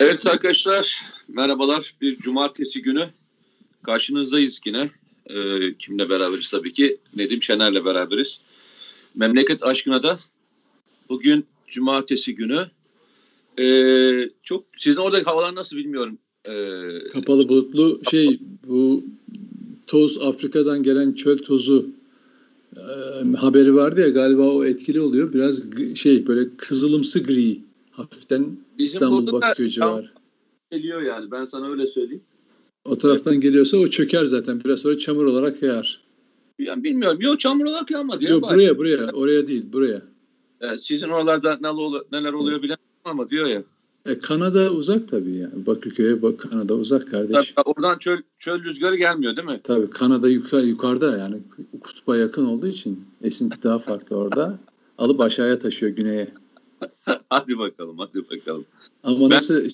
Evet arkadaşlar, merhabalar. Bir cumartesi günü karşınızdayız yine. Kimle beraberiz tabii ki? Nedim Şener'le beraberiz. Memleket aşkına da bugün cumartesi günü. Çok sizin oradaki havalar nasıl bilmiyorum. Kapalı bulutlu bu toz, Afrika'dan gelen çöl tozu haberi vardı ya, galiba o etkili oluyor. Biraz böyle kızılımsı gri. Hafiften bizim İstanbul Bakırköy civarı. Geliyor yani, ben sana öyle söyleyeyim. O taraftan geliyorsa o çöker zaten. Biraz sonra çamur olarak yağar. Yani bilmiyorum. Yok, çamur olarak yağmadı. Yok ya, buraya. Oraya değil, buraya. Yani sizin oralarda neler oluyor bilemem ama diyor ya. Kanada uzak tabii yani. Bakırköy'e Kanada uzak kardeş. Tabii, oradan çöl rüzgarı gelmiyor değil mi? Tabii Kanada yukarıda yani. Kutba yakın olduğu için esinti daha farklı orada. Alıp aşağıya taşıyor, güneye. Hadi bakalım. Ama nasıl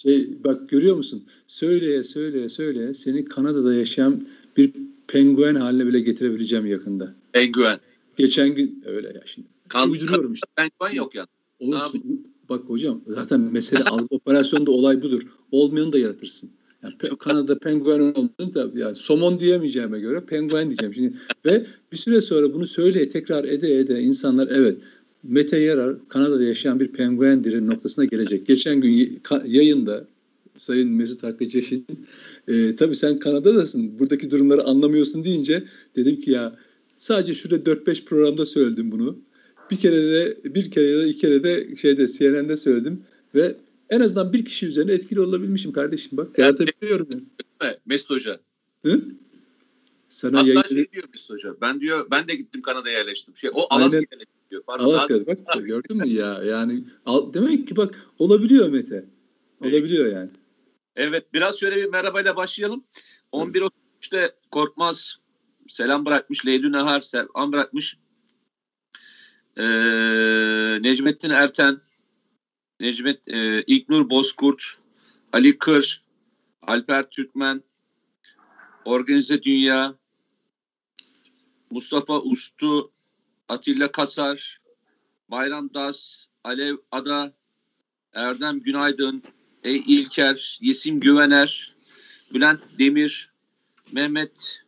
bak, görüyor musun? Söyleye seni Kanada'da yaşayan bir penguen haline bile getirebileceğim yakında. Penguen. Geçen gün öyle ya şimdi. Uyduruyorum işte. Penguen yok yani. Olursun. Bak hocam, zaten mesele algı operasyonunda olay budur. Olmayanı da yaratırsın. Yani Kanada penguen olduğunu da yani somon diyemeyeceğime göre penguen diyeceğim. Şimdi ve bir süre sonra bunu söyleye tekrar ede insanlar evet, Mete Yarar Kanada'da yaşayan bir penguendir noktasına gelecek. Geçen gün yayında Sayın Mesut Hakkı Ceşin, tabii sen Kanada'dasın, buradaki durumları anlamıyorsun deyince dedim ki ya, sadece şurada 4-5 programda söyledim bunu. Bir kere de iki kere de CNN'de söyledim ve en azından bir kişi üzerine etkili olabilmişim kardeşim, bak. Yaratabiliyorum yani. Mesut Hoca. Hı? Sana hatta diyor Mesut Hoca. Ben de gittim Kanada'ya yerleştim. O Alaska'ya yerleştim. Alaska'da bak, gördün mü ya, yani demek ki bak olabiliyor Mete. Olabiliyor yani. Evet, biraz şöyle bir merhabayla başlayalım. 11.33'te Korkmaz selam bırakmış, Leydün Ahar selam bırakmış. Necmettin Erten, İlknur Bozkurt, Ali Kır, Alper Türkmen, Organize Dünya, Mustafa Ustu, Atilla Kasar, Bayram Das, Alev Ada, Erdem Günaydın, İlker, Yesim Güvener, Bülent Demir, Mehmet,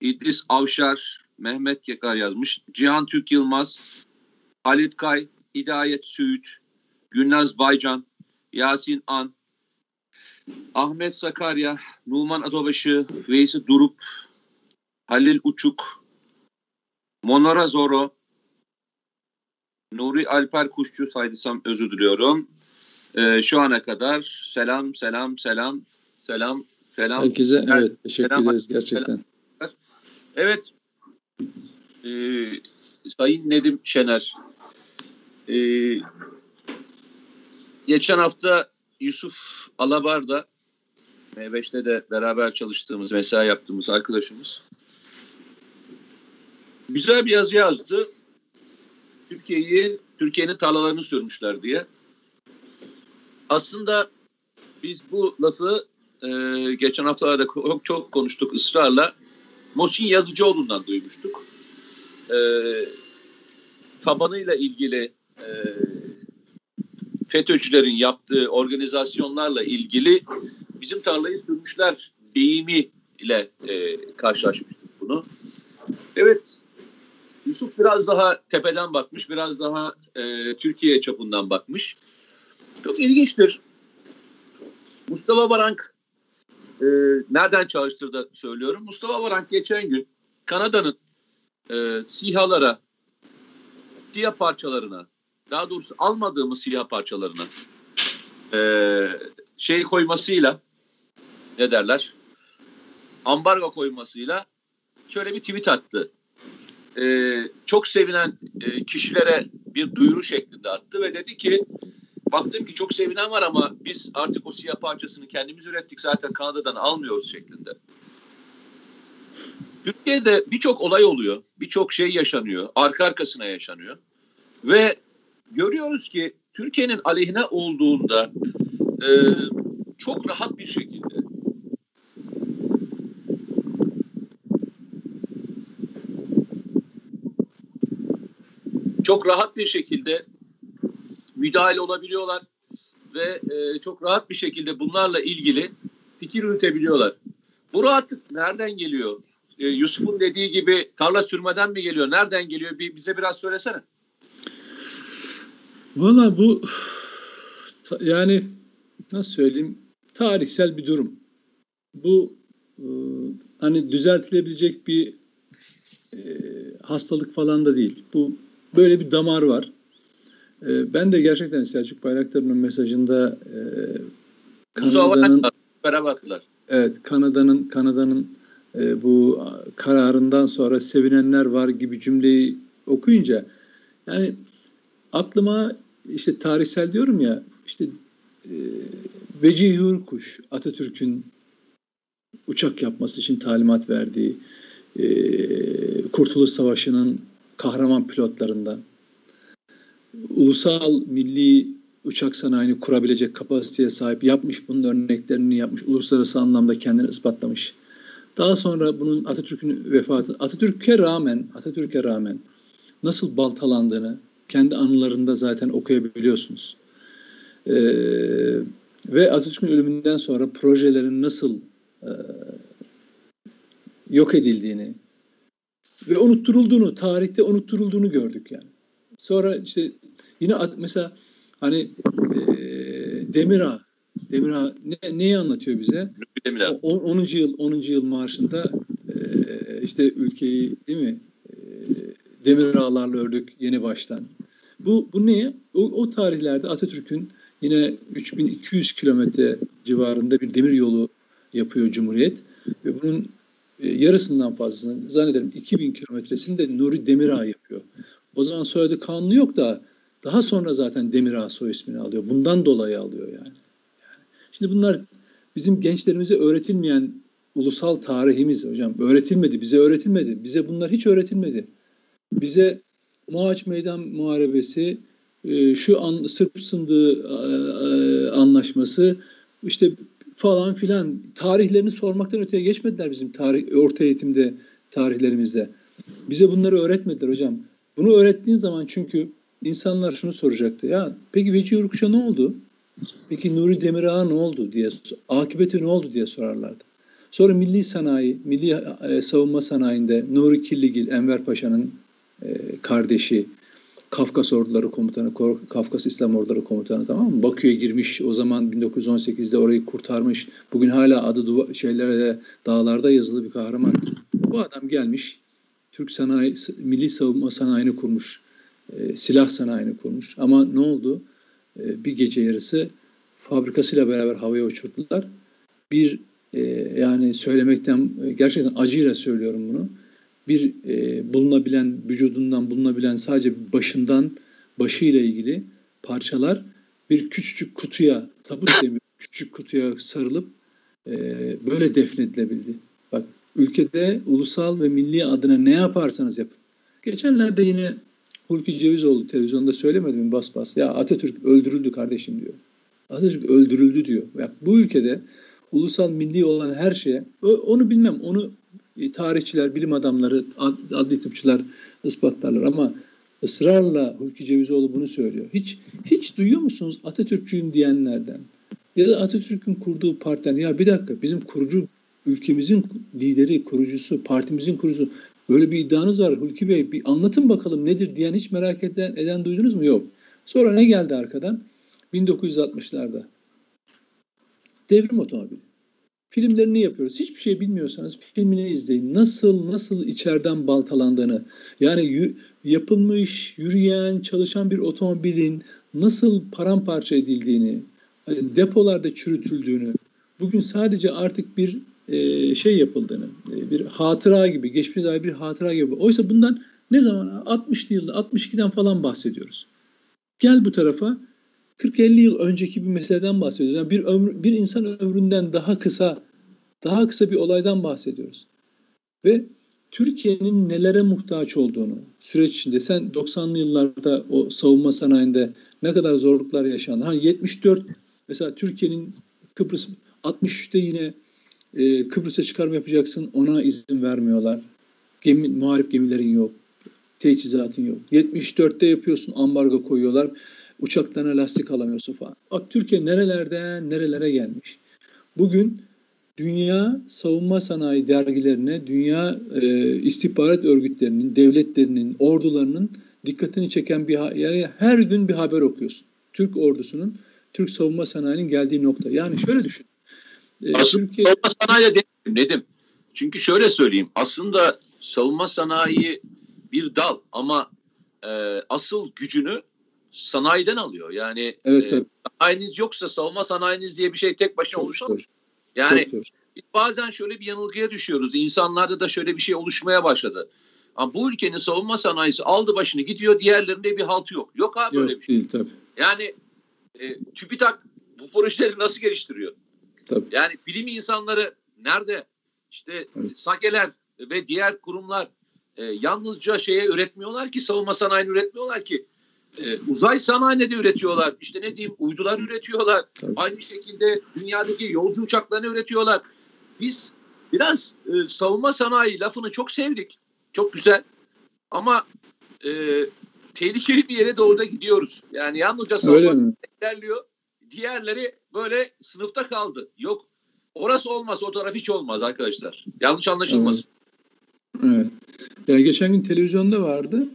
İdris Avşar, Mehmet Kekar yazmış, Cihan Türk Yılmaz, Halit Kay, Hidayet Söğüt, Gülnaz Baycan, Yasin An, Ahmet Sakarya, Numan Adobaşı, Veysi Durup, Halil Uçuk, Monora Zoro, Nuri Alper Kuşçu saydıysam özür diliyorum. Şu ana kadar selam. Herkese evet, teşekkür ederiz gerçekten. Selam. Evet, Sayın Nedim Şener. Geçen hafta Yusuf Alabar da M5'te de beraber çalıştığımız, mesai yaptığımız arkadaşımız güzel bir yazı yazdı. Türkiye'nin tarlalarını sürmüşler diye. Aslında biz bu lafı geçen haftalarda çok konuştuk ısrarla. Muhsin Yazıcıoğlu'ndan duymuştuk. Tabanıyla ilgili FETÖ'cülerin yaptığı organizasyonlarla ilgili bizim tarlayı sürmüşler deyimiyle karşılaşmıştık bunu. Evet, Yusuf biraz daha tepeden bakmış, biraz daha Türkiye çapından bakmış. Çok ilginçtir. Mustafa Varank, nereden çalıştır da söylüyorum. Mustafa Varank geçen gün Kanada'nın SİHA'lara, SİHA parçalarına, daha doğrusu almadığımız SİHA parçalarına koymasıyla, ne derler, ambargo koymasıyla şöyle bir tweet attı. Çok sevinen kişilere bir duyuru şeklinde attı ve dedi ki, baktım ki çok sevinen var ama biz artık o SİHA parçasını kendimiz ürettik, zaten Kanada'dan almıyoruz şeklinde. Türkiye'de birçok olay oluyor, birçok yaşanıyor, arka arkasına yaşanıyor ve görüyoruz ki Türkiye'nin aleyhine olduğunda çok rahat bir şekilde müdahale olabiliyorlar. ve çok rahat bir şekilde bunlarla ilgili fikir üretebiliyorlar. Bu rahatlık nereden geliyor? Yusuf'un dediği gibi tarla sürmeden mi geliyor? Nereden geliyor? Bize biraz söylesene. Valla bu yani nasıl söyleyeyim, tarihsel bir durum. Bu hani düzeltilebilecek bir hastalık falan da değil. Bu böyle bir damar var. Ben de gerçekten Selçuk Bayraktar'ın mesajında Kanada'nın bu kararından sonra sevinenler var gibi cümleyi okuyunca yani aklıma işte tarihsel diyorum ya, işte Vecihi Hürkuş, Atatürk'ün uçak yapması için talimat verdiği, Kurtuluş Savaşı'nın kahraman pilotlarından, ulusal milli uçak sanayini kurabilecek kapasiteye sahip, yapmış, bunun örneklerini yapmış, uluslararası anlamda kendini ispatlamış. Daha sonra bunun Atatürk'ün vefatı, Atatürk'e rağmen nasıl baltalandığını kendi anılarında zaten okuyabiliyorsunuz. Ve Atatürk'ün ölümünden sonra projelerin nasıl yok edildiğini ve unutturulduğunu, tarihte unutturulduğunu gördük yani. Sonra işte yine mesela hani Demirağ neyi anlatıyor bize? Demirağ. 10. yıl marşında işte ülkeyi, değil mi? Demirağlarla ördük yeni baştan. Bu neye? O tarihlerde Atatürk'ün yine 3200 kilometre civarında bir demir yolu yapıyor Cumhuriyet. Ve bunun yarısından fazlasını, zannederim 2000 kilometresini de Nuri Demirağ yapıyor. O zaman soyadı kanunu yok da daha sonra zaten Demirağ soy ismini alıyor. Bundan dolayı alıyor yani. Şimdi bunlar bizim gençlerimize öğretilmeyen ulusal tarihimiz hocam. Bize öğretilmedi. Bize bunlar hiç öğretilmedi. Bize Mohaç Meydan Muharebesi, Sırp Sındığı anlaşması, işte falan filan tarihlerini sormaktan öteye geçmediler bizim orta eğitimde, tarihlerimizde. Bize bunları öğretmediler hocam. Bunu öğrettiğin zaman çünkü insanlar şunu soracaktı. Ya peki Vecihi Hürkuş'a ne oldu? Peki Nuri Demirağ'a ne oldu diye, akıbeti ne oldu diye sorarlardı. Sonra milli sanayi, milli savunma sanayinde Nuri Killigil, Enver Paşa'nın kardeşi, Kafkas Orduları Komutanı, Kafkas İslam Orduları Komutanı, tamam mı? Bakü'ye girmiş, o zaman 1918'de orayı kurtarmış. Bugün hala adı dağlarda yazılı bir kahraman. Bu adam gelmiş, Türk sanayi, milli savunma sanayini kurmuş, silah sanayini kurmuş. Ama ne oldu? Bir gece yarısı fabrikasıyla beraber havaya uçurdular. Yani söylemekten gerçekten acıyla söylüyorum bunu. Bulunabilen, vücudundan bulunabilen sadece başıyla ilgili parçalar bir küçücük kutuya, tabut demiyor, küçük kutuya sarılıp böyle defnedilebildi. Bak, ülkede ulusal ve milli adına ne yaparsanız yapın. Geçenlerde yine Hulki Cevizoğlu televizyonda söylemedi mi bas ya, Atatürk öldürüldü kardeşim diyor. Atatürk öldürüldü diyor. Bak, bu ülkede ulusal milli olan her şeye, onu bilmem, onu tarihçiler, bilim adamları, adli tıpçılar ispatlarlar ama ısrarla Hulki Cevizoğlu bunu söylüyor. Hiç duyuyor musunuz Atatürkçüyüm diyenlerden? Ya da Atatürk'ün kurduğu partiden, ya bir dakika, bizim kurucu, ülkemizin lideri, kurucusu, partimizin kurucusu, böyle bir iddianız var Hulki Bey, bir anlatın bakalım nedir diyen hiç merak eden duydunuz mu? Yok. Sonra ne geldi arkadan? 1960'larda. Devrim Otomobili. Filmlerini yapıyoruz. Hiçbir şey bilmiyorsanız filmini izleyin. Nasıl içeriden baltalandığını, yani yapılmış, yürüyen, çalışan bir otomobilin nasıl paramparça edildiğini, hani depolarda çürütüldüğünü, bugün sadece artık bir şey yapıldığını, bir hatıra gibi, geçmişe dair bir hatıra gibi. Oysa bundan ne zaman? 60'lı yılda, 62'den falan bahsediyoruz. Gel bu tarafa, 40-50 yıl önceki bir meseleden bahsediyoruz. Yani bir insan ömründen daha kısa bir olaydan bahsediyoruz. Ve Türkiye'nin nelere muhtaç olduğunu süreç içinde, sen 90'lı yıllarda o savunma sanayinde ne kadar zorluklar yaşandı. Hani 74 mesela Türkiye'nin Kıbrıs, 63'te yine Kıbrıs'a çıkarma yapacaksın, ona izin vermiyorlar. Muharip gemilerin yok, teçhizatın yok. 74'te yapıyorsun, ambargo koyuyorlar. Uçaktan lastik alamıyorsun falan. Bak Türkiye nerelerden nerelere gelmiş. Bugün dünya savunma sanayi dergilerine, dünya istihbarat örgütlerinin, devletlerinin, ordularının dikkatini çeken bir yere her gün bir haber okuyorsun. Türk ordusunun, Türk savunma sanayinin geldiği nokta. Yani şöyle düşün. Aslında Türkiye... savunma sanayi de Nedim. Çünkü şöyle söyleyeyim. Aslında savunma sanayi bir dal ama asıl gücünü sanayiden alıyor. Yani evet, sanayiniz yoksa savunma sanayiniz diye bir şey tek başına oluşamıyor. Yani biz bazen şöyle bir yanılgıya düşüyoruz. İnsanlarda da şöyle bir şey oluşmaya başladı. Ama bu ülkenin savunma sanayisi aldı başını gidiyor, diğerlerinde bir haltı yok. Yok abi, böyle bir şey. Değil, tabii. Yani TÜBİTAK bu projeleri nasıl geliştiriyor? Tabii. Yani bilim insanları nerede? İşte evet. SAGE'ler ve diğer kurumlar yalnızca şeye üretmiyorlar ki, savunma sanayini üretmiyorlar ki. Uzay sanayine de üretiyorlar. İşte ne diyeyim, uydular üretiyorlar. Tabii. Aynı şekilde dünyadaki yolcu uçaklarını üretiyorlar. Biz biraz savunma sanayi lafını çok sevdik. Çok güzel. Ama tehlikeli bir yere doğru da gidiyoruz. Yani yalnızca savunma ilerliyor. Diğerleri böyle sınıfta kaldı. Yok orası olmaz, o taraf hiç olmaz arkadaşlar. Yanlış anlaşılmasın. Evet. Evet. Yani geçen gün televizyonda vardı.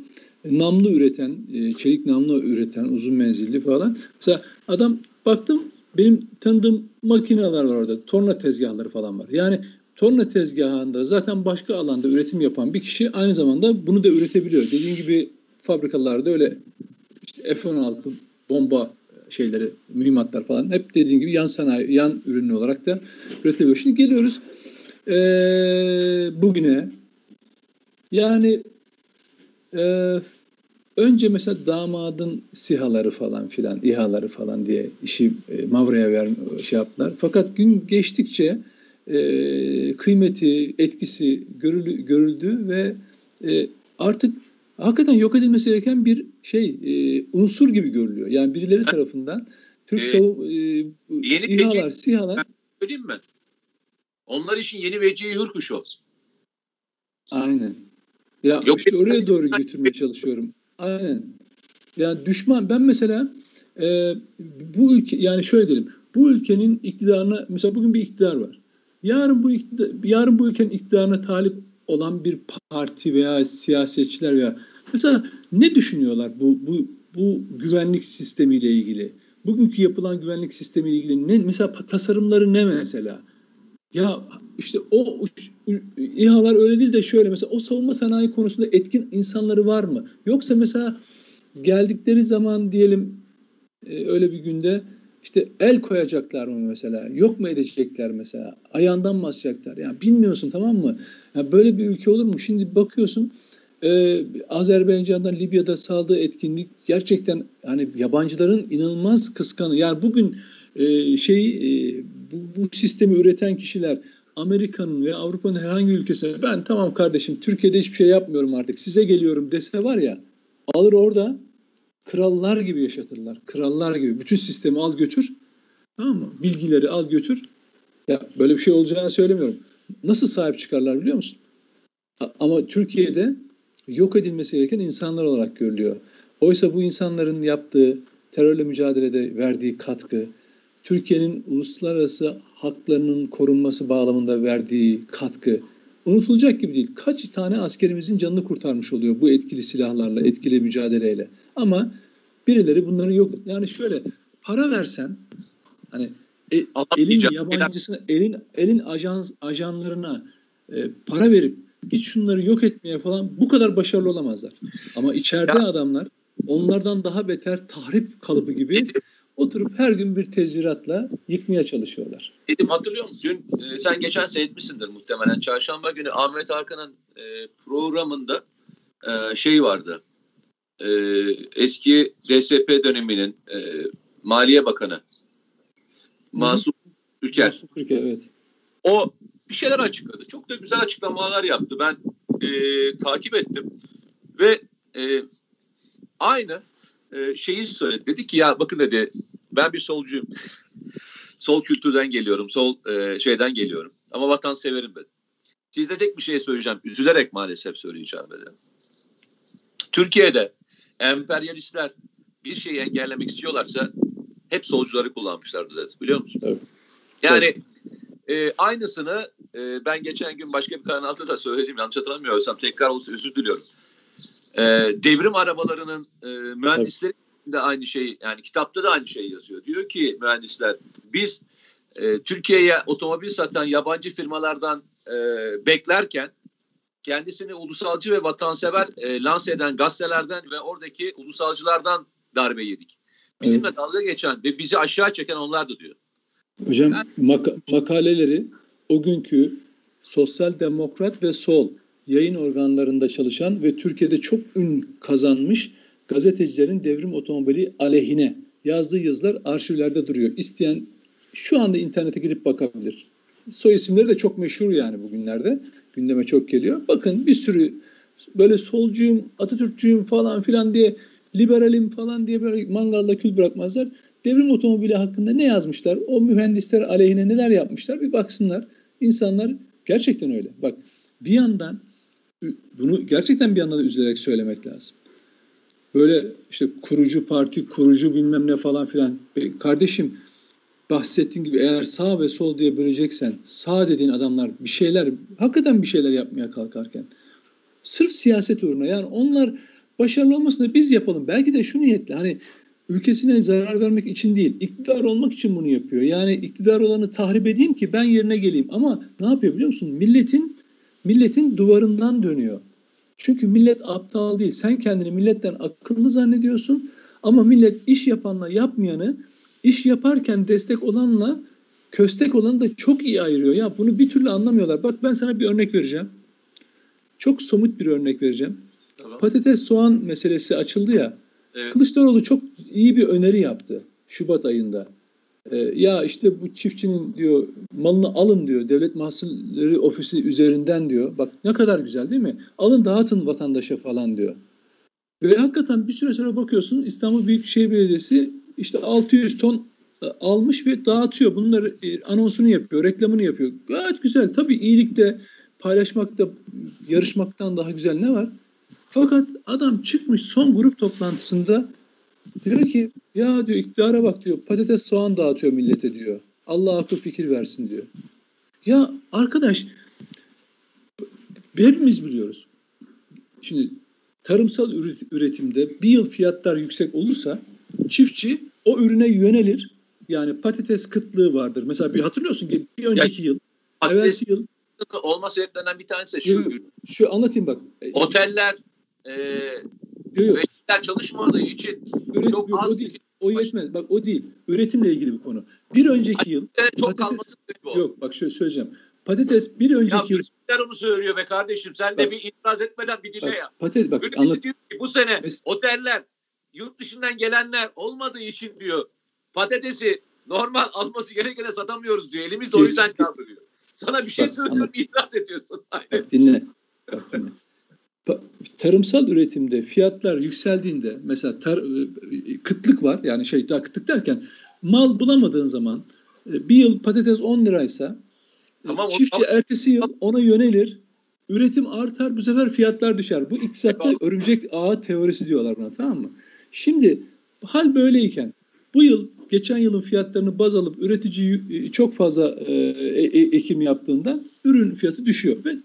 Namlu üreten, çelik namlu üreten, uzun menzilli falan. Mesela adam, baktım benim tanıdığım makineler var orada. Torna tezgahları falan var. Yani torna tezgahında zaten başka alanda üretim yapan bir kişi aynı zamanda bunu da üretebiliyor. Dediğim gibi fabrikalarda öyle işte F-16 bomba şeyleri, mühimmatlar falan hep dediğim gibi yan sanayi, yan ürünlü olarak da üretiliyor. Şimdi geliyoruz bugüne. Yani önce mesela damadın SİHA'ları falan filan, İHA'ları falan diye işi mavraya şey yaptılar. Fakat gün geçtikçe kıymeti, etkisi görüldü ve artık hakikaten yok edilmesi gereken bir şey, unsur gibi görülüyor. Yani birileri tarafından Türk İHA'lar, SİHA'lar. Söyleyeyim mi? Onlar için yeni Vecihi Hürkuş o. Aynen. Ya yok, işte oraya doğru götürmeye çalışıyorum. Aynen. Yani düşman, ben mesela bu ülke, yani şöyle diyelim, bu ülkenin iktidarına, mesela bugün bir iktidar var. Yarın bu ülkenin iktidarına talip olan bir parti veya siyasetçiler veya mesela ne düşünüyorlar bu güvenlik sistemiyle ilgili? Bugünkü yapılan güvenlik sistemiyle ilgili ne, mesela tasarımları ne mesela? Ya işte o İHA'lar öyle değil de şöyle, mesela o savunma sanayi konusunda etkin insanları var mı? Yoksa mesela geldikleri zaman diyelim öyle bir günde işte el koyacaklar mı mesela? Yok mu edecekler mesela? Ayağından basacaklar. Yani bilmiyorsun, tamam mı? Yani böyle bir ülke olur mu? Şimdi bakıyorsun Azerbaycan'dan, Libya'da saldığı etkinlik gerçekten hani yabancıların inanılmaz kıskanı. Yani bugün bu sistemi üreten kişiler Amerika'nın veya Avrupa'nın herhangi bir ülkesine, ben tamam kardeşim Türkiye'de hiçbir şey yapmıyorum artık size geliyorum dese var ya, alır orada krallar gibi yaşatırlar. Krallar gibi bütün sistemi al götür, tamam mı? Bilgileri al götür. Ya böyle bir şey olacağını söylemiyorum. Nasıl sahip çıkarlar biliyor musun? Ama Türkiye'de yok edilmesi gereken insanlar olarak görülüyor. Oysa bu insanların yaptığı terörle mücadelede verdiği katkı, Türkiye'nin uluslararası haklarının korunması bağlamında verdiği katkı unutulacak gibi değil. Kaç tane askerimizin canını kurtarmış oluyor bu etkili silahlarla, etkili mücadeleyle. Ama birileri bunları yok. Yani şöyle, para versen hani elin yabancısına, elin ajanlarına para verip hiç şunları yok etmeye falan bu kadar başarılı olamazlar. Ama içeride adamlar onlardan daha beter tahrip kalıbı gibi oturup her gün bir tezviratla yıkmaya çalışıyorlar. Dedim, hatırlıyor musun? Dün sen geçen seyretmişsindir muhtemelen. Çarşamba günü Ahmet Altan'ın programında şey vardı. Eski DSP döneminin Maliye Bakanı Masum Türker. Masum Türker, evet. O bir şeyler açıkladı. Çok da güzel açıklamalar yaptı. Ben takip ettim. Ve aynı şeyi söyledi. Dedi ki ya bakın dedi, ben bir solcuyum. Sol kültürden geliyorum. Sol şeyden geliyorum. Ama vatanseverim dedi. Sizde tek bir şey söyleyeceğim. Üzülerek maalesef söyleyeceğim dedi. Türkiye'de emperyalistler bir şeyi engellemek istiyorlarsa hep solcuları kullanmışlardı zaten, biliyor musun? Evet. Yani aynısını ben geçen gün başka bir kanalda da söyledim, yanlış hatırlamıyorsam, tekrar olursa özür diliyorum. Devrim arabalarının mühendisleri de aynı şeyi, yani kitapta da aynı şeyi yazıyor. Diyor ki mühendisler, biz Türkiye'ye otomobil satan yabancı firmalardan beklerken kendisini ulusalcı ve vatansever lanse eden gazetelerden ve oradaki ulusalcılardan darbe yedik. Bizimle dalga geçen ve bizi aşağı çeken onlardı diyor. Hocam yani, makaleleri o günkü sosyal demokrat ve sol yayın organlarında çalışan ve Türkiye'de çok ün kazanmış gazetecilerin Devrim Otomobili aleyhine yazdığı yazılar arşivlerde duruyor. İsteyen şu anda internete girip bakabilir. Soy isimleri de çok meşhur yani bugünlerde. Gündeme çok geliyor. Bakın bir sürü böyle solcuyum, Atatürkçüyüm falan filan diye, liberalim falan diye böyle mangalda kül bırakmazlar. Devrim Otomobili hakkında ne yazmışlar? O mühendisler aleyhine neler yapmışlar? Bir baksınlar. İnsanlar gerçekten öyle. Bak, bir yandan bunu gerçekten bir yandan da üzülerek söylemek lazım. Böyle işte kurucu parti, kurucu bilmem ne falan filan. Kardeşim, bahsettiğin gibi eğer sağ ve sol diye böleceksen, sağ dediğin adamlar bir şeyler, hakikaten bir şeyler yapmaya kalkarken sırf siyaset uğruna, yani onlar başarılı olmasını biz yapalım. Belki de şu niyetle, hani ülkesine zarar vermek için değil, iktidar olmak için bunu yapıyor. Yani iktidar olanı tahrip edeyim ki ben yerine geleyim. Ama ne yapıyor biliyor musun? Milletin duvarından dönüyor. Çünkü millet aptal değil. Sen kendini milletten akıllı zannediyorsun ama millet iş yapanla yapmayanı, iş yaparken destek olanla köstek olanı da çok iyi ayırıyor. Ya bunu bir türlü anlamıyorlar. Bak, ben sana bir örnek vereceğim. Çok somut bir örnek vereceğim. Tamam. Patates soğan meselesi açıldı ya. Evet. Kılıçdaroğlu çok iyi bir öneri yaptı Şubat ayında. Ya işte bu çiftçinin diyor malını alın diyor. Devlet Mahsulleri Ofisi üzerinden diyor. Bak ne kadar güzel değil mi? Alın dağıtın vatandaşa falan diyor. Ve hakikaten bir süre sonra bakıyorsun İstanbul Büyükşehir Belediyesi işte 600 ton almış ve dağıtıyor. Bunları anonsunu yapıyor, reklamını yapıyor. Gayet güzel. Tabii iyilikte, paylaşmakta, yarışmaktan daha güzel ne var? Fakat adam çıkmış son grup toplantısında diyor ki ya diyor iktidara bak diyor, patates soğan dağıtıyor millete diyor. Allah akıl fikir versin diyor. Ya arkadaş, hepimiz biliyoruz. Şimdi tarımsal üretimde bir yıl fiyatlar yüksek olursa çiftçi o ürüne yönelir. Yani patates kıtlığı vardır. Mesela bir hatırlıyorsun ki bir önceki yıl, evvelsi yıl olma sebeplerinden bir tanesi şu anlatayım bak. Oteller üreticiler çalışmadığı için çok az o değil. O yetmez. Bak o değil. Üretimle ilgili bir konu. Bir önceki yıl çok kalması bu. Yok bak şöyle söyleyeceğim. Patates bir önceki yıl. Ya onu söylüyor be kardeşim. Sen de bir itiraz etmeden bir dinle ya. Patates bak anlat. Bu sene oteller yurt dışından gelenler olmadığı için diyor patatesi normal alması gerekene satamıyoruz diyor. Elimiz o yüzden kaldı diyor. Sana bir şey söylüyorum, itiraz ediyorsun. Bak, dinle. Bak, dinle. Tarımsal üretimde fiyatlar yükseldiğinde mesela kıtlık var. Yani daha kıtlık derken mal bulamadığın zaman bir yıl patates 10 liraysa tamam, çiftçi ertesi yıl ona yönelir. Üretim artar, bu sefer fiyatlar düşer. Bu iktisatta örümcek ağı teorisi diyorlar buna, tamam mı? Şimdi hal böyleyken bu yıl geçen yılın fiyatlarını baz alıp üretici çok fazla ekim yaptığında ürün fiyatı düşüyor ve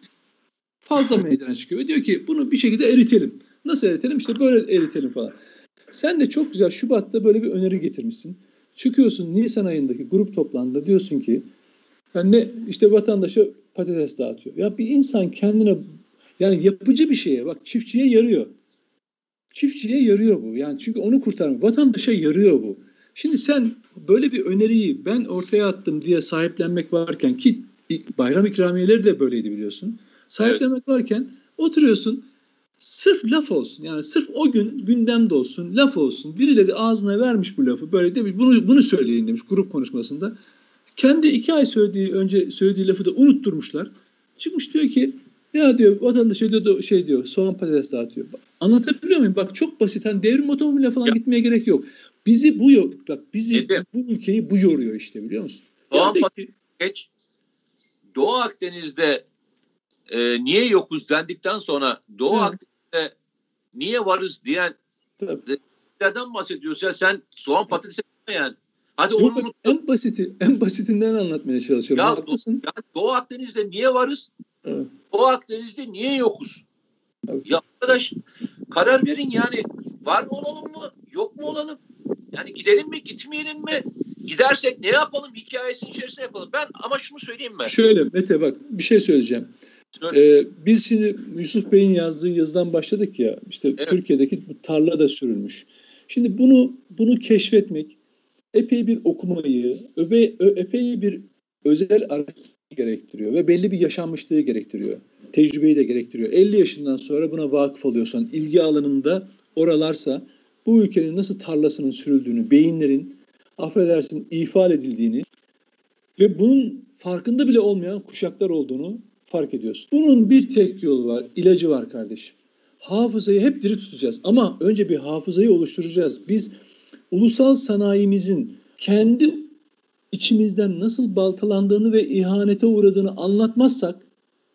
fazla meydana çıkıyor. Ve diyor ki bunu bir şekilde eritelim. Nasıl eritelim? İşte böyle eritelim falan. Sen de çok güzel Şubat'ta böyle bir öneri getirmişsin. Çıkıyorsun Nisan ayındaki grup toplantıda diyorsun ki yani işte vatandaşa patates dağıtıyor. Ya bir insan kendine yani yapıcı bir şeye bak, çiftçiye yarıyor. Çiftçiye yarıyor bu. Yani çünkü onu kurtarmıyor. Vatandaşa yarıyor bu. Şimdi sen böyle bir öneriyi ben ortaya attım diye sahiplenmek varken, ki bayram ikramiyeleri de böyleydi biliyorsun. Sahiplenmek varken oturuyorsun sırf laf olsun. Yani sırf o gün gündemde olsun, laf olsun. Birileri ağzına vermiş bu lafı. Böyle demiş, bunu söyleyin demiş grup konuşmasında. Kendi 2 ay önce söylediği lafı da unutturmuşlar. Çıkmış diyor ki ya diyor vatandaşa diyor, soğan patates dağıtıyor. Anlatabiliyor muyum? Bak çok basit. Hani devrim otomobile falan gitmeye gerek yok. Bizi bu ülkeyi bu yoruyor işte, biliyor musun? Soğan patates geç. Doğu Akdeniz'de niye yokuz dendikten sonra Doğu Akdeniz'de niye varız diyen şeylerden bahsediyoruz ya, sen soğan patates yani. Hadi yok, onu en basitinden anlatmaya çalışıyorum. Ya, Doğu Akdeniz'de niye varız? Evet. Doğu Akdeniz'de niye yokuz? Evet. Ya arkadaş, karar verin yani, var mı olalım mı, yok mu olalım? Yani gidelim mi, gitmeyelim mi? Gidersek ne yapalım? Hikayesinin içerisine yapalım. Ben ama şunu söyleyeyim ben. Şöyle Mete, bak bir şey söyleyeceğim. Biz şimdi Yusuf Bey'in yazdığı yazıdan başladık ya. İşte evet. Türkiye'deki bu tarla da sürülmüş. Şimdi bunu keşfetmek epey bir okumayı, epey bir özel araştırmayı gerektiriyor ve belli bir yaşanmışlığı gerektiriyor. Tecrübeyi de gerektiriyor. 50 yaşından sonra buna vakıf oluyorsan, ilgi alanında oralarsa, bu ülkenin nasıl tarlasının sürüldüğünü, beyinlerin, affedersin, ifal edildiğini ve bunun farkında bile olmayan kuşaklar olduğunu fark ediyorsun. Bunun bir tek yolu var, ilacı var kardeşim. Hafızayı hep diri tutacağız ama önce bir hafızayı oluşturacağız. Biz ulusal sanayimizin kendi içimizden nasıl baltalandığını ve ihanete uğradığını anlatmazsak,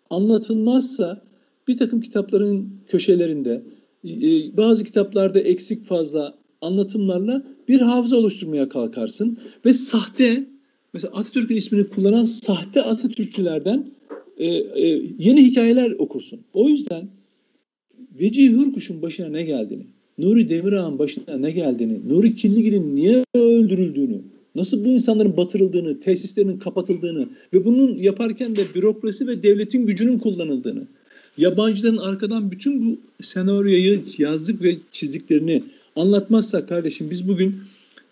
anlatılmazsa bir takım kitapların köşelerinde, bazı kitaplarda eksik fazla anlatımlarla bir hafıza oluşturmaya kalkarsın ve sahte, mesela Atatürk'ün ismini kullanan sahte Atatürkçülerden yeni hikayeler okursun. O yüzden Vecihi Hürkuş'un başına ne geldiğini, Nuri Demirağ'ın başına ne geldiğini, Nuri Killigil'in niye öldürüldüğünü, nasıl bu insanların batırıldığını, tesislerinin kapatıldığını ve bunun yaparken de bürokrasi ve devletin gücünün kullanıldığını, yabancıların arkadan bütün bu senaryoyu yazdık ve çizdiklerini anlatmazsak kardeşim, biz bugün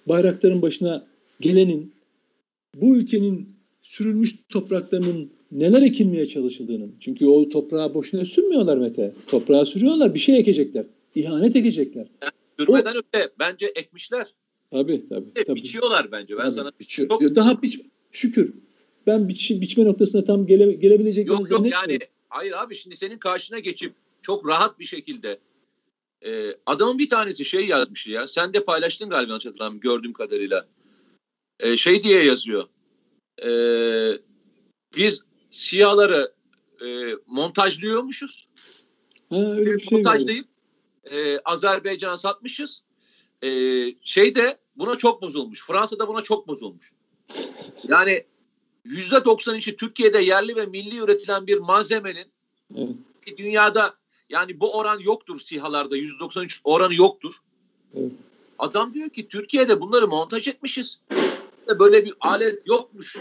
Bayraktar'ın başına gelenin, bu ülkenin sürülmüş topraklarının neler ekilmeye çalışıldığının, çünkü o toprağa boşuna sürmüyorlar Mete, toprağa sürüyorlar, bir şey ekecekler, ihanet ekecekler. Yani sürmeden öte bence ekmişler. Tabii. Biçiyorlar bence. Şükür. Ben biçme noktasına tam gelebilecek. Yok yani. Hayır abi, şimdi senin karşına geçip çok rahat bir şekilde adamın bir tanesi şey yazmış ya, sen de paylaştın galiba çatıdan gördüğüm kadarıyla. Şey diye yazıyor. Biz SİHA'ları montajlıyormuşuz. Ha, öyle bir şey montajlayıp Azerbaycan'a satmışız. Şeyde buna çok bozulmuş. Fransa'da buna çok bozulmuş. Yani %93'ü Türkiye'de yerli ve milli üretilen bir malzemenin, evet, dünyada yani bu oran yoktur, SİHA'larda %93 oranı yoktur. Evet. Adam diyor ki Türkiye'de bunları montaj etmişiz. Böyle bir alet yokmuş.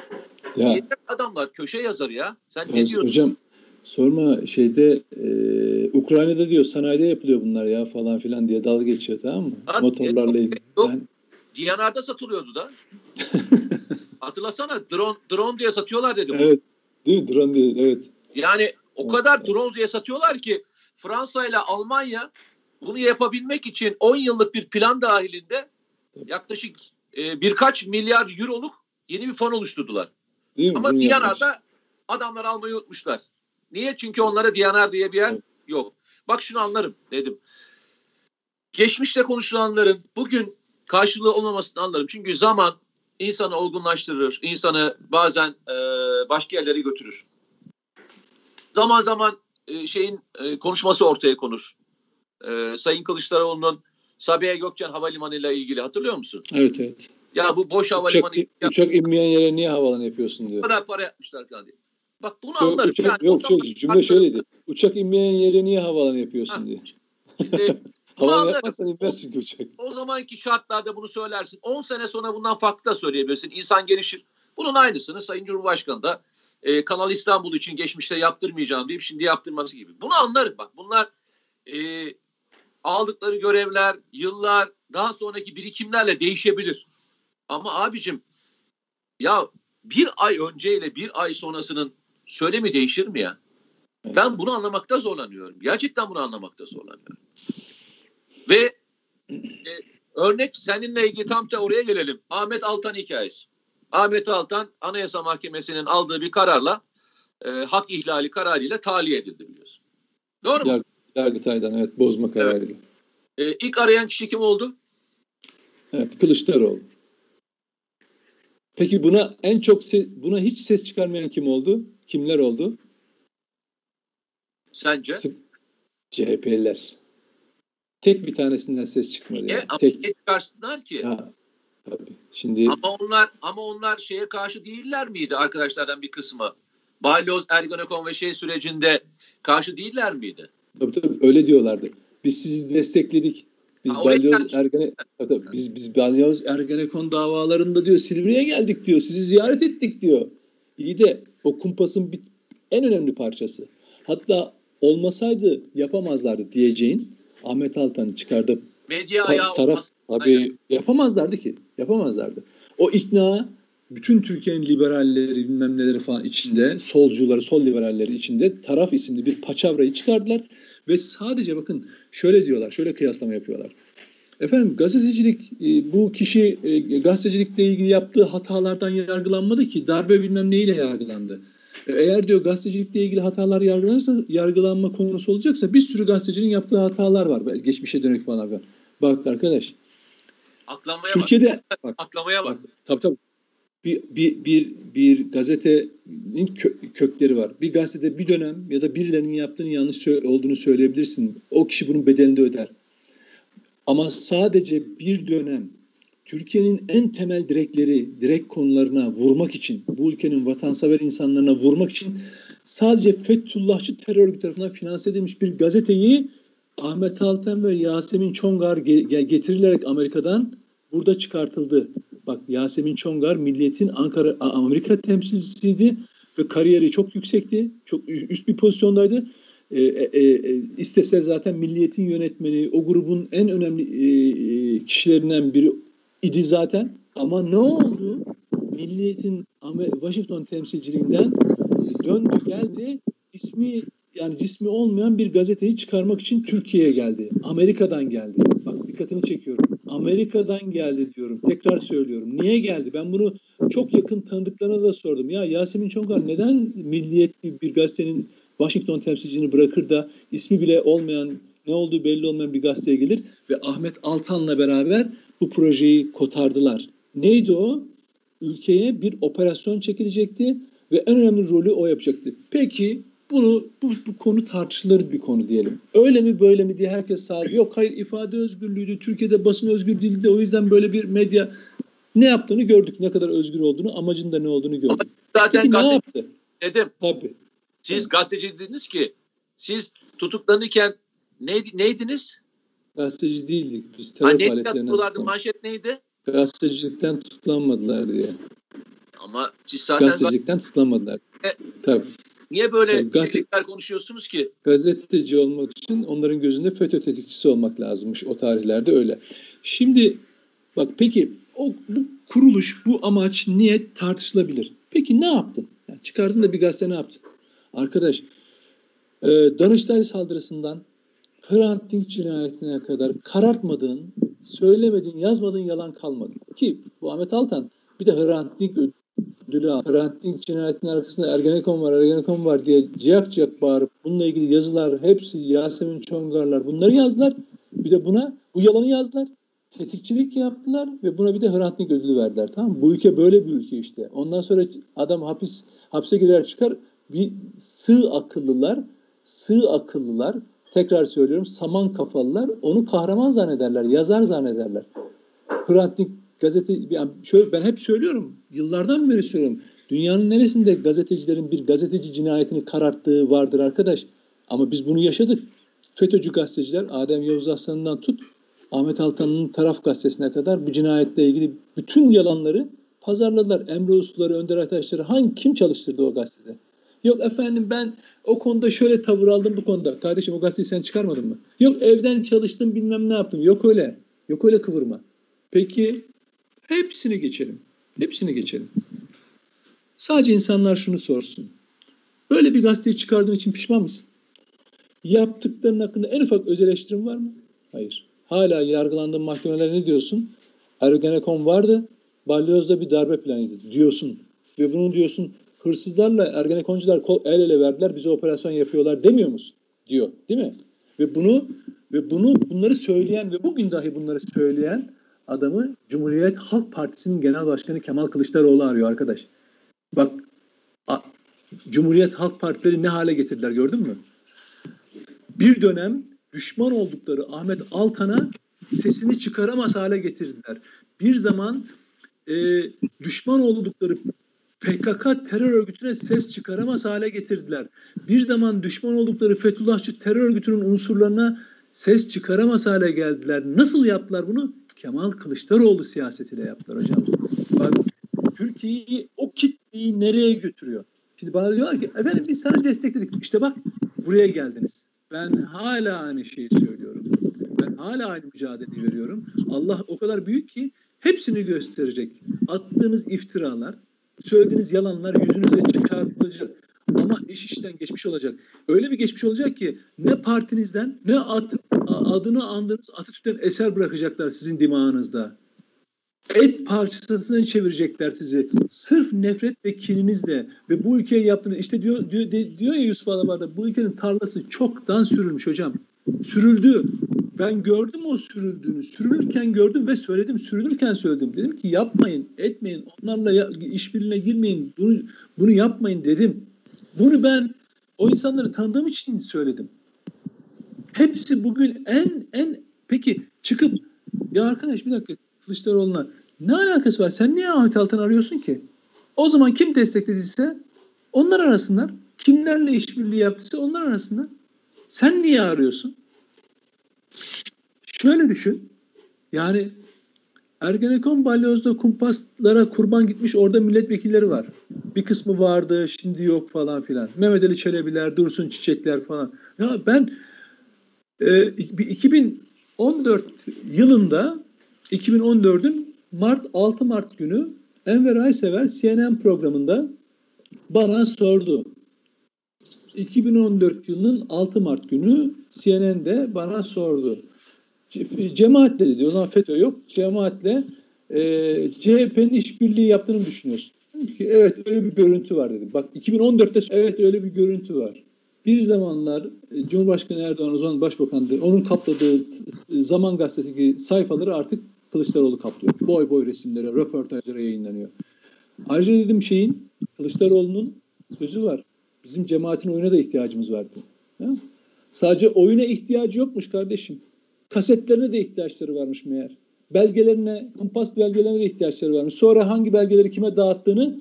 Ya. Adamlar köşe yazar ya. Sen ne diyorsun? Hocam sorma, şeyde Ukrayna'da diyor sanayide yapılıyor bunlar ya falan filan diye dalga geçiyor, tamam mı? Hadi, motorlarla ilgili. Yani... Diyanar'da satılıyordu da. Hatırlasana, drone diye satıyorlar dedim. Evet. Değil mi? Drone diye, evet. Yani o kadar drone diye satıyorlar ki Fransa ile Almanya bunu yapabilmek için 10 yıllık bir plan dahilinde yaklaşık birkaç milyar euroluk yeni bir fon oluşturdular. Değil mi? Ama bunu Diyanar'da yapmış. Adamlar almayı unutmuşlar. Niye? Çünkü onlara Diyanar diye bir yer, evet, yok. Bak şunu anlarım dedim. Geçmişte konuşulanların bugün karşılığı olmamasını anlarım. Çünkü zaman insanı olgunlaştırır, insanı bazen başka yerlere götürür. Zaman zaman konuşması ortaya konur. Sayın Kılıçdaroğlu'nun Sabiha Gökçen Havalimanı ile ilgili, hatırlıyor musun? Evet, evet. Ya bu boş havalimanı... Uçak inmeyen yere niye havalanı yapıyorsun diyor. Para yapmışlar falan diye. Bak bunu anlarım. Cümle şöyleydi. Uçak inmeyen yere niye havalanı yapıyorsun diye. Şimdi... Havalanı yapmazsan inmez çünkü uçak. O zamanki şartlarda bunu söylersin. 10 sene sonra bundan farklı da söyleyebilirsin. İnsan gelişir. Bunun aynısını Sayın Cumhurbaşkanı da Kanal İstanbul için geçmişte yaptırmayacağım deyip şimdi yaptırması gibi. Bunu anlarım bak. Bunlar aldıkları görevler, yıllar, daha sonraki birikimlerle değişebilir. Ama abicim ya, bir ay önceyle bir ay sonrasının söylemi değişir mi ya? Ben bunu anlamakta zorlanıyorum. Gerçekten bunu anlamakta zorlanıyorum. Ve örnek seninle ilgili tam da oraya gelelim. Ahmet Altan hikayesi. Ahmet Altan Anayasa Mahkemesi'nin aldığı bir kararla hak ihlali kararıyla tahliye edildi, biliyorsun. Doğru mu? Yargıtay'dan, evet, bozma kararıyla. Evet. İlk arayan kişi kim oldu? Evet, Kılıçdaroğlu. Peki buna en çok buna hiç ses çıkarmayan kim oldu? Kimler oldu? Sence? CHP'liler. Tek bir tanesinden ses çıkmadı. Yani. Ama tek çıkarsınlar ki. Ha, tabii. Şimdi... Ama onlar şeye karşı değiller miydi arkadaşlardan bir kısmı? Balyoz, Ergenekon ve şey sürecinde karşı değiller miydi? Tabii öyle diyorlardı. Biz sizi destekledik. Biz Balyoz Ergenekon davalarında diyor Silivri'ye geldik diyor. Sizi ziyaret ettik diyor. İyi de o kumpasın en önemli parçası. Hatta olmasaydı yapamazlardı diyeceğin Ahmet Altan çıkardı. Medya ayağı taraf tabii yapamazlardı ki. Yapamazlardı. O ikna bütün Türkiye'nin liberalleri bilmem neleri falan içinde, solcuları, sol liberalleri içinde Taraf isimli bir paçavrayı çıkardılar ve sadece bakın şöyle diyorlar, şöyle kıyaslama yapıyorlar. Efendim gazetecilik, bu kişi gazetecilikle ilgili yaptığı hatalardan yargılanmadı ki, darbe bilmem neyle yargılandı. Eğer diyor gazetecilikle ilgili hatalar yargılanırsa, yargılanma konusu olacaksa bir sürü gazetecinin yaptığı hatalar var. Geçmişe dönük falan var. Bak arkadaş. Aklamaya Türkiye'de, bak. Aklamaya bak. Tabii. Bir gazetenin kökleri var. Bir gazetede bir dönem ya da birilerinin yaptığının yanlış olduğunu söyleyebilirsin. O kişi bunun bedelini de öder. Ama sadece bir dönem Türkiye'nin en temel direkt konularına vurmak için, bu ülkenin vatansever insanlarına vurmak için sadece Fethullahçı terör örgütü tarafından finanse edilmiş bir gazeteyi Ahmet Altan ve Yasemin Çongar getirilerek Amerika'dan burada çıkartıldı. Bak Yasemin Çongar Milliyetin Amerika temsilcisiydi ve kariyeri çok yüksekti. Çok üst bir pozisyondaydı. İstese zaten Milliyetin yönetmeni, o grubun en önemli kişilerinden biri idi zaten. Ama ne oldu? Milliyetin Washington temsilciliğinden döndü geldi. Cismi olmayan bir gazeteyi çıkarmak için Türkiye'ye geldi. Amerika'dan geldi. Bak dikkatini çekiyorum. Amerika'dan geldi diyorum. Tekrar söylüyorum. Niye geldi? Ben bunu çok yakın tanıdıklarına da sordum. Ya Yasemin Çongar neden milliyetli bir gazetenin Washington temsilcini bırakır da ismi bile olmayan, ne olduğu belli olmayan bir gazeteye gelir ve Ahmet Altan'la beraber bu projeyi kotardılar. Neydi o? Ülkeye bir operasyon çekilecekti ve en önemli rolü o yapacaktı. Peki bu konu tartışılır bir konu diyelim. Öyle mi böyle mi diye herkes sahip. Yok hayır ifade özgürlüğüydü. Türkiye'de basın özgür değildi. O yüzden böyle bir medya ne yaptığını gördük. Ne kadar özgür olduğunu, amacın da ne olduğunu gördük. Zaten peki, ne yaptı? Dedim. Tabii. Siz gazeteciydiniz ki. Siz tutuklanırken neydiniz? Gazeteci değildik. Biz terör faaliyetlerinden tutuklanmadılar. Manşet neydi? Gazetecilikten tutuklanmadılar diye. Ama siz zaten gazetecilikten tutuklanmadılar. Tabii. Niye böyle şeyler konuşuyorsunuz ki? Gazeteci olmak için onların gözünde FETÖ tetikçisi olmak lazımmış. O tarihlerde öyle. Şimdi bak peki bu kuruluş, bu amaç, niyet tartışılabilir. Peki ne yaptın? Yani çıkardın da bir gazete ne yaptın? Arkadaş Danıştay saldırısından Hrant Dink cinayetine kadar karartmadığın, söylemediğin, yazmadığın yalan kalmadı. Ki bu Ahmet Altan bir de Hrant Dink Hrant Dink cinayetinin arkasında Ergenekon var diye ciyak bağırıp bununla ilgili yazılar, hepsi Yasemin Çongarlar bunları yazdılar. Bir de buna bu yalanı yazdılar. Tetikçilik yaptılar ve buna bir de Hrant Dink ödülü verdiler. Tamam mı? Bu ülke böyle bir ülke işte. Ondan sonra adam hapse girer çıkar. Bir sığ akıllılar tekrar söylüyorum saman kafalılar onu kahraman zannederler, yazar zannederler. Hrant Dink yani şöyle, ben hep söylüyorum, yıllardan beri söylüyorum. Dünyanın neresinde gazetecilerin bir gazeteci cinayetini kararttığı vardır arkadaş. Ama biz bunu yaşadık. FETÖ'cü gazeteciler Adem Yavuz Aslan'dan tut, Ahmet Altan'ın Taraf gazetesine kadar bu cinayetle ilgili bütün yalanları pazarladılar. Emre Usluları, Önder Ataşları kim çalıştırdı o gazetede? Yok efendim ben o konuda şöyle tavır aldım bu konuda. Kardeşim o gazeteyi sen çıkarmadın mı? Yok evden çalıştım bilmem ne yaptım. Yok öyle. Yok öyle kıvırma. Peki Hepsini geçelim. Sadece insanlar şunu sorsun. Böyle bir gazeteyi çıkardığın için pişman mısın? Yaptıkların hakkında en ufak öz eleştirin var mı? Hayır. Hala yargılandığın mahkemelere ne diyorsun? Ergenekon vardı. Balyoz'da bir darbe planıydı diyorsun. Ve bunu diyorsun hırsızlarla Ergenekoncular el ele verdiler. Bize operasyon yapıyorlar demiyor musun? Diyor. Değil mi? Ve bunları söyleyen ve bugün dahi bunları söyleyen adamı Cumhuriyet Halk Partisi'nin Genel Başkanı Kemal Kılıçdaroğlu arıyor arkadaş. Bak Cumhuriyet Halk Partileri ne hale getirdiler gördün mü? Bir dönem düşman oldukları Ahmet Altan'a sesini çıkaramaz hale getirdiler. Bir zaman düşman oldukları PKK terör örgütüne ses çıkaramaz hale getirdiler. Bir zaman düşman oldukları Fethullahçı terör örgütünün unsurlarına ses çıkaramaz hale geldiler. Nasıl yaptılar bunu? Kemal Kılıçdaroğlu siyasetiyle yaptılar hocam. Bak, Türkiye'yi, o kitleyi nereye götürüyor? Şimdi bana diyorlar ki efendim biz sana destekledik. İşte bak buraya geldiniz. Ben hala aynı şeyi söylüyorum. Ben hala aynı mücadeleyi veriyorum. Allah o kadar büyük ki hepsini gösterecek. Attığınız iftiralar, söylediğiniz yalanlar yüzünüze çarpılacak. Ama iş işten geçmiş olacak. Öyle bir geçmiş olacak ki ne partinizden ne adını andığınız Atatürk'ten eser bırakacaklar sizin dimağınızda. Et parçasına çevirecekler sizi. Sırf nefret ve kininizle ve bu ülkeye yaptığınız, işte diyor ya Yusuf Alabar'da, bu ülkenin tarlası çoktan sürülmüş hocam. Sürüldü. Ben gördüm o sürüldüğünü. Sürülürken gördüm ve söyledim. Sürülürken söyledim. Dedim ki yapmayın, etmeyin. Onlarla işbirliğine girmeyin. Bunu yapmayın dedim. Bunu ben o insanları tanıdığım için söyledim. Hepsi bugün peki çıkıp ya arkadaş bir dakika Kılıçdaroğlu'na ne alakası var? Sen niye Ahmet Altan'ı arıyorsun ki? O zaman kim desteklediyse onlar arasınlar. Kimlerle işbirliği yaptıysa onlar arasınlar. Sen niye arıyorsun? Şöyle düşün. Yani Ergenekon Balyoz'da kumpaslara kurban gitmiş, orada milletvekilleri var. Bir kısmı vardı, şimdi yok falan filan. Mehmet Ali Çelebiler, Dursun Çiçekler falan. Ya ben 2014 yılında 2014'ün 6 Mart günü Enver Aysever CNN programında bana sordu. 2014 yılının 6 Mart günü CNN'de bana sordu. Cemaatle dedi, o zaman FETÖ yok. Cemaatle CHP'nin işbirliği yaptığını düşünüyorsun. Ki, evet öyle bir görüntü var dedim. Bak 2014'te evet öyle bir görüntü var. Bir zamanlar Cumhurbaşkanı Erdoğan, o zaman başbakandı. Onun kapladığı Zaman Gazetesi'ndeki sayfaları artık Kılıçdaroğlu kaplıyor. Boy boy resimlere, röportajlara yayınlanıyor. Ayrıca dedim Kılıçdaroğlu'nun sözü var. Bizim cemaatin oyuna da ihtiyacımız vardı. Ha? Sadece oyuna ihtiyacı yokmuş kardeşim. Kasetlerine de ihtiyaçları varmış meğer. Belgelerine, kumpas belgelerine de ihtiyaçları varmış. Sonra hangi belgeleri kime dağıttığını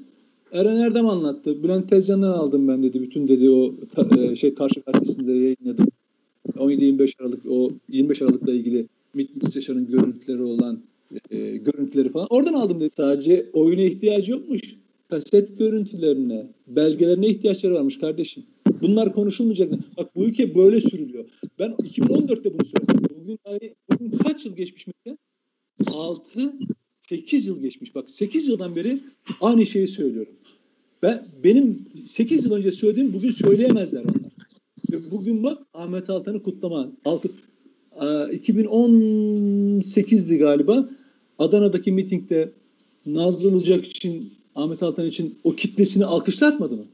Eren Erdem anlattı. Bülent Tezcan'dan aldım ben dedi. Bütün dedi o Karşı Gazetesi'nde yayınladım. 17-25 Aralık, o 25 Aralık'la ilgili MİT Müsteşar'ın görüntüleri olan görüntüleri falan. Oradan aldım dedi. Sadece oyuna ihtiyacı yokmuş. Kaset görüntülerine, belgelerine ihtiyaçları varmış kardeşim. Bunlar konuşulmayacak. Bak bu ülke böyle sürülüyor. Ben 2014'te bunu söyledim. Bugün kaç yıl geçmiş mi? 6-8 yıl geçmiş. Bak 8 yıldan beri aynı şeyi söylüyorum. Benim 8 yıl önce söylediğim bugün söyleyemezler onlar. Ve bugün bak Ahmet Altan'ı kutlama. 2018'di galiba. Adana'daki mitingde Nazlı Ilıcak için, Ahmet Altan için o kitlesini alkışlatmadı mı?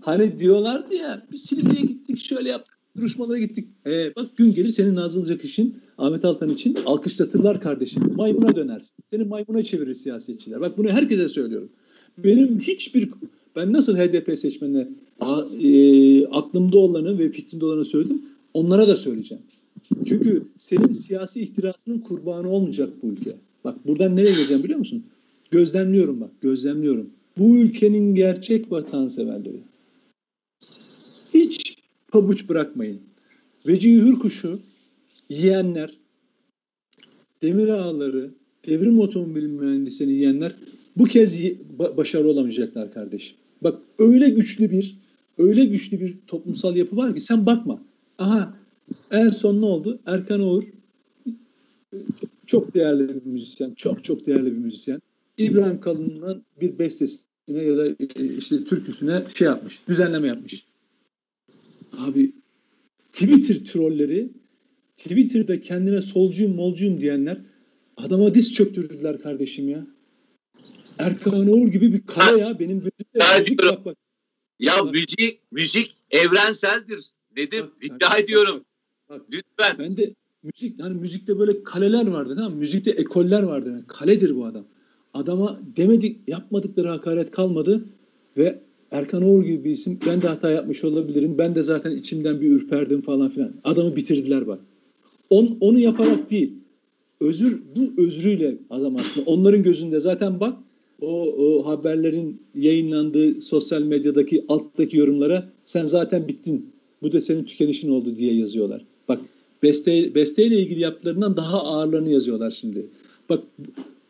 Hani diyorlardı ya, bir Silivri'ye gittik, şöyle yaptık, duruşmalara gittik. Bak gün gelir senin Nazlı Ilıcak için, Ahmet Altan için alkışlatırlar kardeşim. Maymuna dönersin. Seni maymuna çevirir siyasetçiler. Bak bunu herkese söylüyorum. Ben nasıl HDP seçmenine aklımda olanı ve fikrimde olanı söyledim, onlara da söyleyeceğim. Çünkü senin siyasi ihtirasının kurbanı olmayacak bu ülke. Bak buradan nereye geleceğim biliyor musun? Gözlemliyorum. Bu ülkenin gerçek vatanseverleri. Hiç pabuç bırakmayın. Vecihi Hürkuş'u yiyenler, Demirağları, Devrim Otomobili mühendisini yiyenler bu kez başarılı olamayacaklar kardeşim. Bak öyle güçlü bir toplumsal yapı var ki sen bakma. Aha en son ne oldu? Erkan Oğur çok değerli bir müzisyen. Çok değerli bir müzisyen. İbrahim Kalın'ın bir bestesine ya da işte türküsüne düzenleme yapmış. Abi Twitter trolleri, Twitter'da kendine solcuyum molcuyum diyenler adama diz çöktürdüler kardeşim ya. Erkan Oğur gibi bir kara ya. Benim gözümde müzik bak. Ya bak. Müzik evrenseldir dedim. İddia ediyorum. Bak. Lütfen. Ben de müzikte böyle kaleler vardı, tamam mı? Müzikte ekoller vardı. Yani kaledir bu adam. Adama yapmadıkları hakaret kalmadı ve Erkan Oğur gibi bir isim, ben de hata yapmış olabilirim, ben de zaten içimden bir ürperdim falan filan. Adamı bitirdiler bak. Onu yaparak değil. Bu özrüyle adam aslında. Onların gözünde zaten bak o haberlerin yayınlandığı sosyal medyadaki alttaki yorumlara sen zaten bittin. Bu da senin tükenişin oldu diye yazıyorlar. Bak besteyle ilgili yaptıklarından daha ağırlarını yazıyorlar şimdi. Bak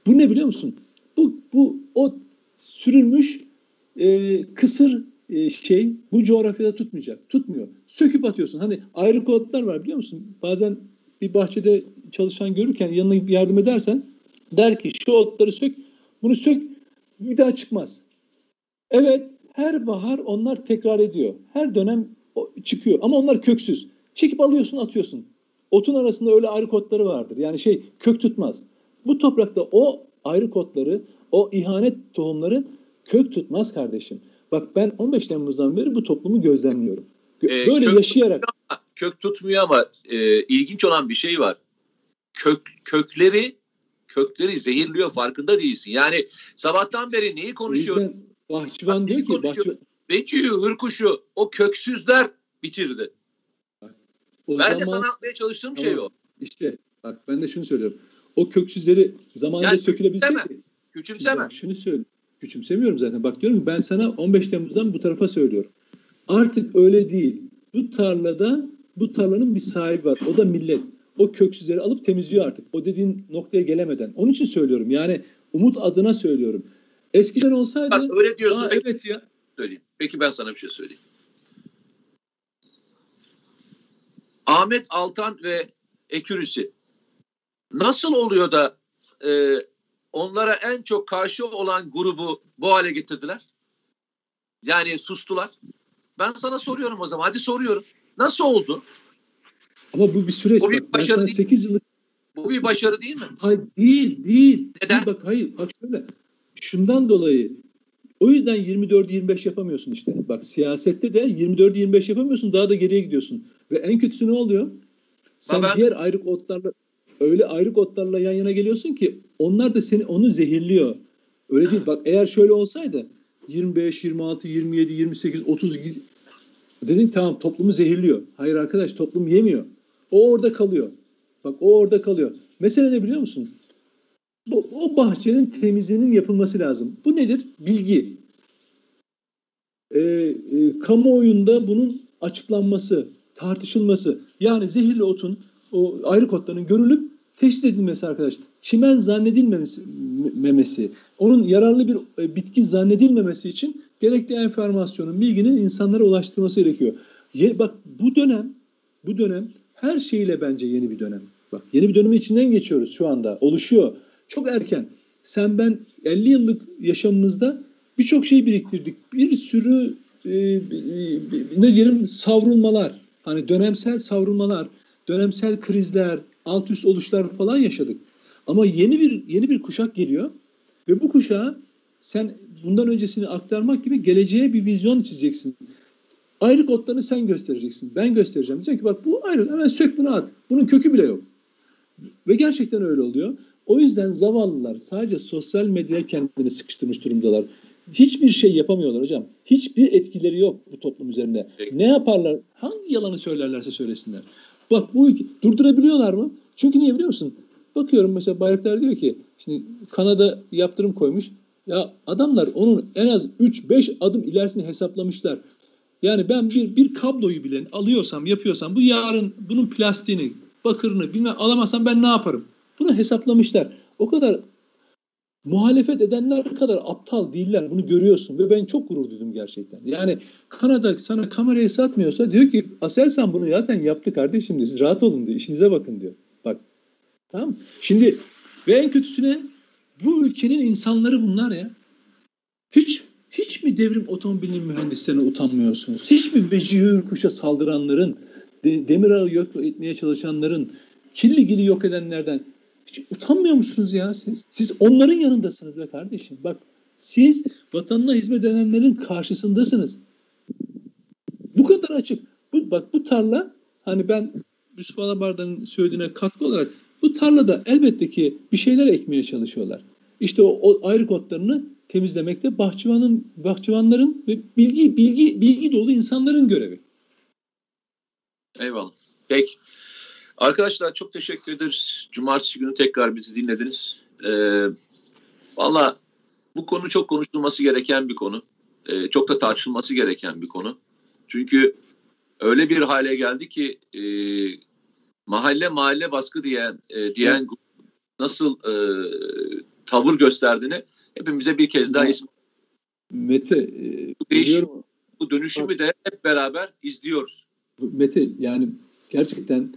bu ne biliyor musun? Bu o sürülmüş kısır şey bu coğrafyada tutmayacak. Tutmuyor. Söküp atıyorsun. Hani ayrı kodlar var biliyor musun? Bazen bir bahçede çalışan görürken yanına yardım edersen der ki şu otları sök, bunu sök, bir daha çıkmaz. Evet, her bahar onlar tekrar ediyor. Her dönem çıkıyor ama onlar köksüz. Çekip alıyorsun, atıyorsun. Otun arasında öyle ayrı kodları vardır. Yani kök tutmaz. Bu toprakta o ayrı kodları, o ihanet tohumları kök tutmaz kardeşim. Bak ben 15 Temmuz'dan beri bu toplumu gözlemliyorum. Böyle yaşayarak. Kök tutmuyor ama ilginç olan bir şey var. Kökleri zehirliyor, farkında değilsin. Yani sabahtan beri neyi konuşuyoruz? Bahçıvan diyor ki Vecihi Hürkuş'u o köksüzler bitirdi. Bak, ben de sana atmaya çalıştığım şey o. İşte bak ben de şunu söylüyorum. O köksüzleri zamanında sökülebilseydi. Küçümseme. Şunu söylüyorum. Küçümsemiyorum zaten. Bak diyorum ki ben sana 15 Temmuz'dan bu tarafa söylüyorum. Artık öyle değil. Bu tarlanın bir sahibi var. O da millet. O köksüzleri alıp temizliyor artık. O dediğin noktaya gelemeden. Onun için söylüyorum. Yani umut adına söylüyorum. Eskiden olsaydı... Bak, öyle diyorsun. Peki, evet ya. Söyleyeyim. Peki ben sana bir şey söyleyeyim. Ahmet Altan ve ekürüsü. Nasıl oluyor da onlara en çok karşı olan grubu bu hale getirdiler? Yani sustular. Ben sana soruyorum o zaman. Hadi soruyorum. Nasıl oldu? Ama bu bir süreç. Bu bir başarı değil. 8 yıllık... Bu bir başarı değil mi? Hayır değil. Neden? Bak hayır. Bak şöyle. Şundan dolayı. O yüzden 24-25 yapamıyorsun işte. Bak siyasette de 24-25 yapamıyorsun. Daha da geriye gidiyorsun. Ve en kötüsü ne oluyor? Sen diğer ayrık otlarla öyle ayrık otlarla yan yana geliyorsun ki onlar da onu zehirliyor. Öyle değil. Bak eğer şöyle olsaydı 25, 26, 27, 28, 30 dedin tamam toplumu zehirliyor. Hayır arkadaş toplum yemiyor. O orada kalıyor. Bak o orada kalıyor. Mesele ne biliyor musun? O bahçenin temizliğinin yapılması lazım. Bu nedir? Bilgi. Kamuoyunda bunun açıklanması, tartışılması. Yani zehirli otun, o ayrık otların görülüp teşhis edilmesi arkadaş. Çimen zannedilmemesi, onun yararlı bir bitki zannedilmemesi için gerekli enformasyonun, bilginin insanlara ulaştırılması gerekiyor. Bak bu dönem her şeyle bence yeni bir dönem. Bak yeni bir dönemin içinden geçiyoruz şu anda. Oluşuyor. Çok erken. Sen ben 50 yıllık yaşamımızda birçok şey biriktirdik. Bir sürü ne diyelim savrulmalar, hani dönemsel savrulmalar, dönemsel krizler, alt üst oluşlar falan yaşadık. Ama yeni bir kuşak geliyor ve bu kuşağa sen bundan öncesini aktarmak gibi geleceğe bir vizyon çizeceksin. Ayrık otlarını sen göstereceksin. Ben göstereceğim. Diyeceğim ki bak bu ayrık hemen sök bunu at. Bunun kökü bile yok. Ve gerçekten öyle oluyor. O yüzden zavallılar sadece sosyal medyaya kendini sıkıştırmış durumdalar. Hiçbir şey yapamıyorlar hocam. Hiçbir etkileri yok bu toplum üzerinde. Ne yaparlar? Hangi yalanı söylerlerse söylesinler. Bak bu durdurabiliyorlar mı? Çünkü niye biliyor musun? Bakıyorum mesela Bayraktar diyor ki şimdi Kanada yaptırım koymuş. Ya adamlar onun en az 3-5 adım ilerisini hesaplamışlar. Yani ben bir kabloyu bile alıyorsam, yapıyorsam bu yarın bunun plastiğini, bakırını bilmem alamazsam ben ne yaparım? Bunu hesaplamışlar. O kadar muhalefet edenler kadar aptal değiller. Bunu görüyorsun ve ben çok gurur duydum gerçekten. Yani Kanada sana kamerayı satmıyorsa diyor ki Aselsan bunu zaten yaptı kardeşim diyor. Siz rahat olun diyor. İşinize bakın diyor. Bak. Tamam. Şimdi ve en kötüsüne bu ülkenin insanları bunlar ya. Hiç mi Devrim Otomobilinin mühendislerine utanmıyorsunuz? Hiç mi Vecihi Hürkuş'a saldıranların, Demirağ'ı yok etmeye çalışanların, Killigil'i yok edenlerden hiç utanmıyor musunuz ya siz? Siz onların yanındasınız be kardeşim. Bak siz vatanına hizmet edenlerin karşısındasınız. Bu kadar açık. Bu tarla hani ben Yusuf Alabar'dan söylediğine katkı olarak bu tarlada elbette ki bir şeyler ekmeye çalışıyorlar. İşte o ayrık otlarını temizlemekte bahçıvanların ve bilgi dolu insanların görevi. Eyvallah. Peki. Arkadaşlar çok teşekkür ederiz. Cumartesi günü tekrar bizi dinlediniz. Valla bu konu çok konuşulması gereken bir konu. Çok da tartışılması gereken bir konu. Çünkü öyle bir hale geldi ki mahalle baskı diyen nasıl tavır gösterdiğini hepimize bir kez daha Mete, bu dönüşümü de hep beraber izliyoruz. Mete, yani gerçekten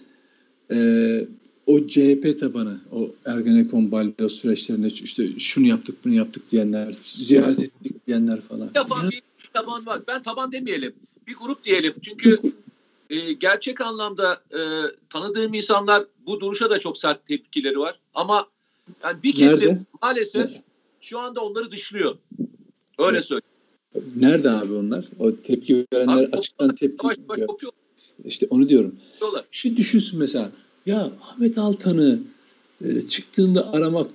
o CHP tabanı, o Ergenekon Balyoz süreçlerinde işte şunu yaptık bunu yaptık diyenler, ziyaret ettik diyenler falan. Yapan bir taban var. Ben taban demeyelim. Bir grup diyelim. Çünkü gerçek anlamda tanıdığım insanlar bu duruşa da çok sert tepkileri var. Ama yani bir kesim maalesef şu anda onları dışlıyor. Öyle söyleyeyim. Nerede abi onlar? O tepki verenler abi, açıktan tepki veriyor. İşte onu diyorum. Şimdi düşünsün mesela. Ya Ahmet Altan'ı çıktığında aramak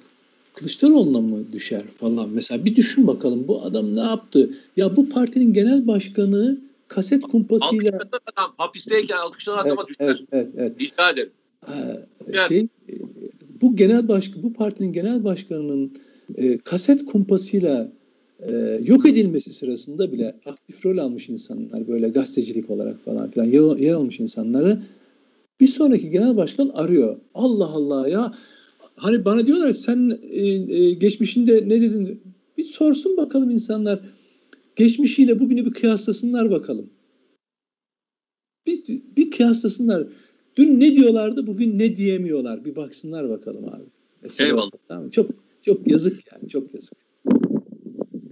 Kılıçdaroğlu'na mı düşer falan. Mesela bir düşün bakalım. Bu adam ne yaptı? Ya bu partinin genel başkanı kaset kumpasıyla... Adam, hapisteyken alkışlanan adama düşer. Evet. İcra ederim. Bu partinin genel başkanının kaset kumpasıyla yok edilmesi sırasında bile aktif rol almış insanlar, böyle gazetecilik olarak falan filan yer almış insanları bir sonraki genel başkan arıyor. Allah Allah ya. Hani bana diyorlar sen geçmişinde ne dedin? Bir sorsun bakalım insanlar. Geçmişiyle bugünü bir kıyaslasınlar bakalım. Bir kıyaslasınlar. Dün ne diyorlardı, bugün ne diyemiyorlar. Bir baksınlar bakalım abi. Eyvallah. Tamam. Çok yazık yani. Çok yazık.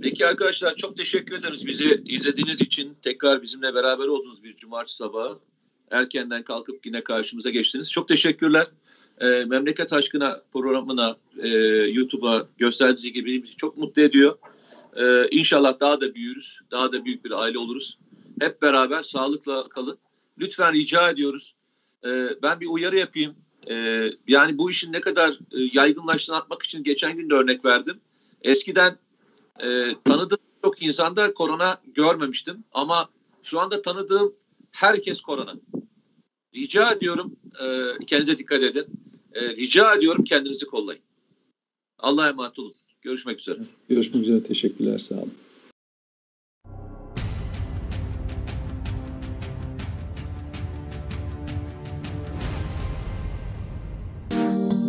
Peki arkadaşlar çok teşekkür ederiz bizi izlediğiniz için. Tekrar bizimle beraber olduğunuz bir cumartesi sabahı. Erkenden kalkıp yine karşımıza geçtiniz. Çok teşekkürler. Memleket Aşkına programına, YouTube'a gösterdiğiniz gibi bizi çok mutlu ediyor. İnşallah daha da büyürüz. Daha da büyük bir aile oluruz. Hep beraber sağlıkla kalın. Lütfen rica ediyoruz. Ben bir uyarı yapayım. Yani bu işin ne kadar yaygınlaştığını atmak için geçen gün de örnek verdim. Eskiden tanıdığım çok insanda korona görmemiştim. Ama şu anda tanıdığım herkes korona. Rica ediyorum kendinize dikkat edin. Rica ediyorum kendinizi kollayın. Allah'a emanet olun. Görüşmek üzere. Görüşmek üzere. Teşekkürler. Sağ olun.